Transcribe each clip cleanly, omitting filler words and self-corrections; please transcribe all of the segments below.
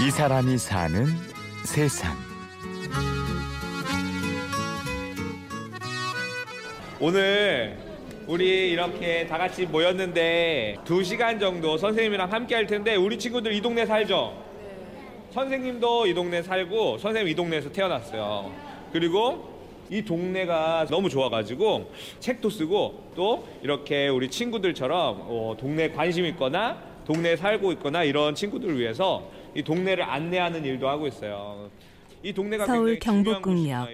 이 사람이 사는 세상. 오늘 우리 이렇게 다 같이 모였는데 2시간 정도 선생님이랑 함께 할 텐데, 우리 친구들 이 동네 살죠? 네. 선생님도 이 동네 살고 선생님 이 동네에서 태어났어요. 그리고 이 동네가 너무 좋아가지고 책도 쓰고, 또 이렇게 우리 친구들처럼 동네에 관심 있거나 동네에 살고 있거나 이런 친구들을 위해서 이 동네를 안내하는 일도 하고 있어요. 이 동네가 서울 경복궁역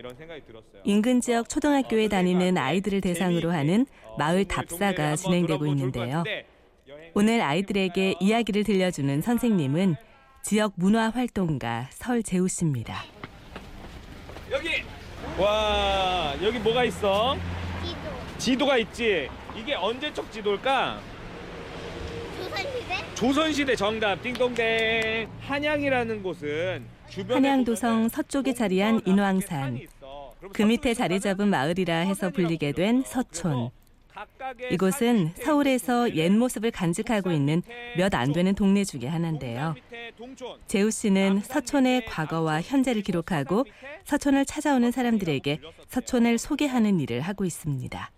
인근 지역 초등학교에 다니는 아이들을 대상으로 하는 마을 답사가 진행되고 있는데요. 오늘 아이들에게 이야기를 들려주는 선생님은 지역 문화활동가 설재우 씨입니다. 여기! 와, 여기 뭐가 있어? 지도가 있지? 이게 언제적 지도일까? 조선시대? 조선시대 정답, 띵동댕. 한양이라는 곳은 한양도성 서쪽에 자리한 인왕산, 그 밑에 자리 잡은 마을이라 해서 불리게 된 서촌. 이곳은 서울에서 옛 모습을 간직하고 있는 몇 안 되는 동네 중에 하나인데요. 재우 씨는 서촌의 과거와 현재를 기록하고 서촌을 찾아오는 사람들에게 서촌을 소개하는 일을 하고 있습니다.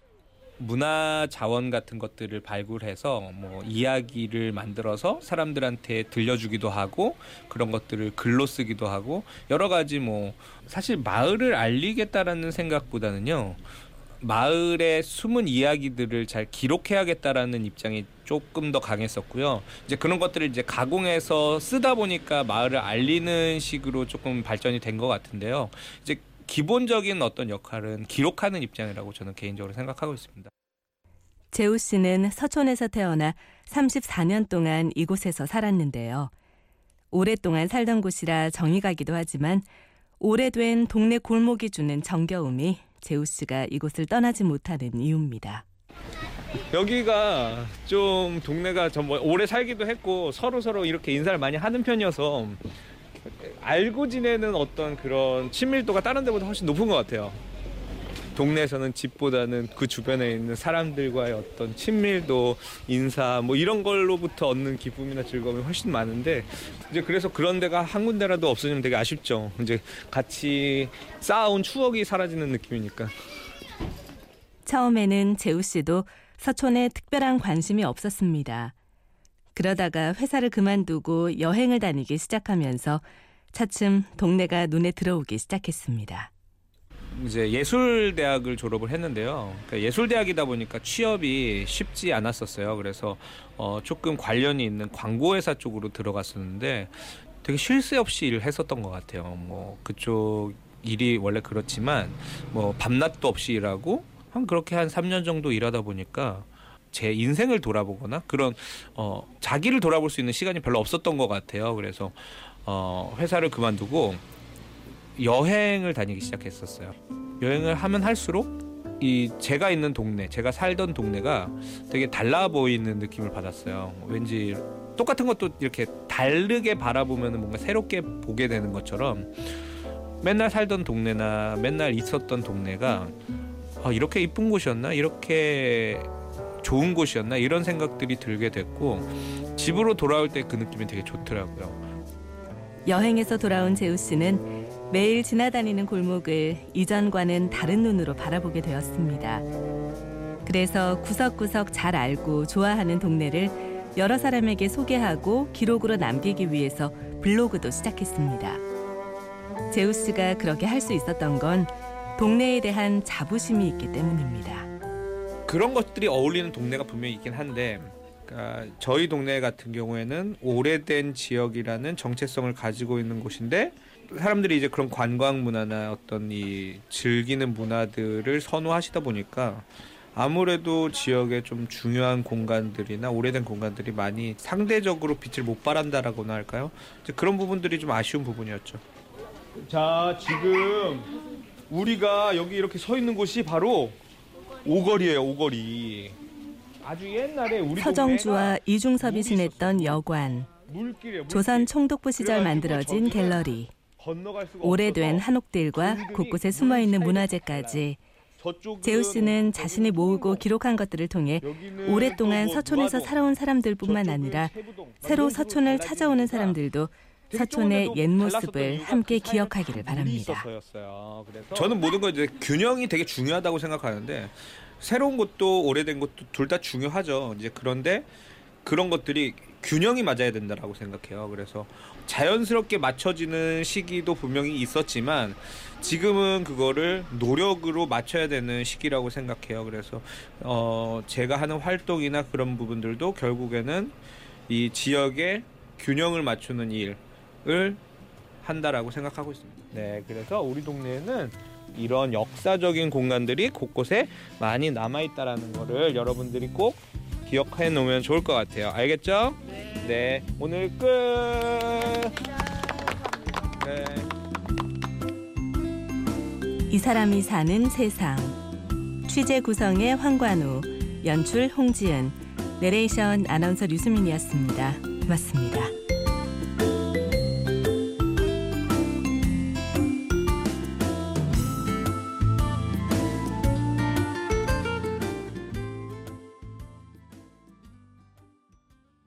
문화 자원 같은 것들을 발굴해서 이야기를 만들어서 사람들한테 들려주기도 하고, 그런 것들을 글로 쓰기도 하고, 여러 가지 사실 마을을 알리겠다라는 생각보다는요, 마을의 숨은 이야기들을 잘 기록해야겠다라는 입장이 조금 더 강했었고요. 이제 그런 것들을 이제 가공해서 쓰다 보니까 마을을 알리는 식으로 조금 발전이 된 것 같은데요. 이제 기본적인 어떤 역할은 기록하는 입장이라고 저는 개인적으로 생각하고 있습니다. 재우 씨는 서촌에서 태어나 34년 동안 이곳에서 살았는데요. 오랫동안 살던 곳이라 정이 가기도 하지만 오래된 동네 골목이 주는 정겨움이 재우 씨가 이곳을 떠나지 못하는 이유입니다. 여기가 좀 동네가 좀 오래 살기도 했고 서로 이렇게 인사를 많이 하는 편이어서 알고 지내는 어떤 그런 친밀도가 다른 데보다 훨씬 높은 것 같아요. 동네에서는 집보다는 그 주변에 있는 사람들과의 어떤 친밀도, 인사 이런 걸로부터 얻는 기쁨이나 즐거움이 훨씬 많은데, 이제 그래서 그런 데가 한 군데라도 없어지면 되게 아쉽죠. 이제 같이 쌓아온 추억이 사라지는 느낌이니까. 처음에는 재우 씨도 서촌에 특별한 관심이 없었습니다. 그러다가 회사를 그만두고 여행을 다니기 시작하면서 차츰 동네가 눈에 들어오기 시작했습니다. 이제 예술대학을 졸업을 했는데요. 그러니까 예술대학이다 보니까 취업이 쉽지 않았었어요. 그래서 조금 관련이 있는 광고회사 쪽으로 들어갔었는데 되게 쉴 새 없이 일을 했었던 것 같아요. 그쪽 일이 원래 그렇지만 밤낮도 없이 일하고 그렇게 한 3년 정도 일하다 보니까 제 인생을 돌아보거나 그런 자기를 돌아볼 수 있는 시간이 별로 없었던 것 같아요. 그래서 회사를 그만두고 여행을 다니기 시작했었어요. 여행을 하면 할수록 이 제가 있는 동네, 제가 살던 동네가 되게 달라 보이는 느낌을 받았어요. 왠지 똑같은 것도 이렇게 다르게 바라보면 뭔가 새롭게 보게 되는 것처럼, 맨날 살던 동네나 맨날 있었던 동네가 이렇게 이쁜 곳이었나? 이렇게 좋은 곳이었나? 이런 생각들이 들게 됐고, 집으로 돌아올 때 그 느낌이 되게 좋더라고요. 여행에서 돌아온 재우 씨는 매일 지나다니는 골목을 이전과는 다른 눈으로 바라보게 되었습니다. 그래서 구석구석 잘 알고 좋아하는 동네를 여러 사람에게 소개하고 기록으로 남기기 위해서 블로그도 시작했습니다. 재우 씨가 그렇게 할 수 있었던 건 동네에 대한 자부심이 있기 때문입니다. 그런 것들이 어울리는 동네가 분명히 있긴 한데, 그러니까 저희 동네 같은 경우에는 오래된 지역이라는 정체성을 가지고 있는 곳인데, 사람들이 이제 그런 관광 문화나 어떤 이 즐기는 문화들을 선호하시다 보니까 아무래도 지역에 좀 중요한 공간들이나 오래된 공간들이 많이 상대적으로 빛을 못 발한다라고나 할까요? 이제 그런 부분들이 좀 아쉬운 부분이었죠. 자, 지금 우리가 여기 이렇게 서 있는 곳이 바로 오거리예요, 오거리. 아주 옛날에 우리 서정주와 이중섭이 지냈던 여관, 조선 총독부 시절 만들어진 갤러리, 오래된 한옥들과 곳곳에 숨어있는 문화재까지. 재우 씨는 자신이 모으고 기록한 것들을 통해 오랫동안 서촌에서 살아온 사람들뿐만 아니라 새로 서촌을 찾아오는 사람들도 서촌의 옛 모습을 함께 기억하기를 바랍니다. 저는 모든 거 이제 균형이 되게 중요하다고 생각하는데 새로운 것도 오래된 것도 둘 다 중요하죠. 이제 그런데 그런 것들이 균형이 맞아야 된다라고 생각해요. 그래서 자연스럽게 맞춰지는 시기도 분명히 있었지만 지금은 그거를 노력으로 맞춰야 되는 시기라고 생각해요. 그래서 제가 하는 활동이나 그런 부분들도 결국에는 이 지역의 균형을 맞추는 일을 한다라고 생각하고 있습니다. 네, 그래서 우리 동네에는 이런 역사적인 공간들이 곳곳에 많이 남아있다라는 거를 여러분들이 꼭 기억해 놓으면 좋을 것 같아요. 알겠죠? 네, 오늘 끝! 네. 이 사람이 사는 세상. 취재 구성의 황관우, 연출 홍지은, 내레이션 아나운서 류수민이었습니다. 고맙습니다.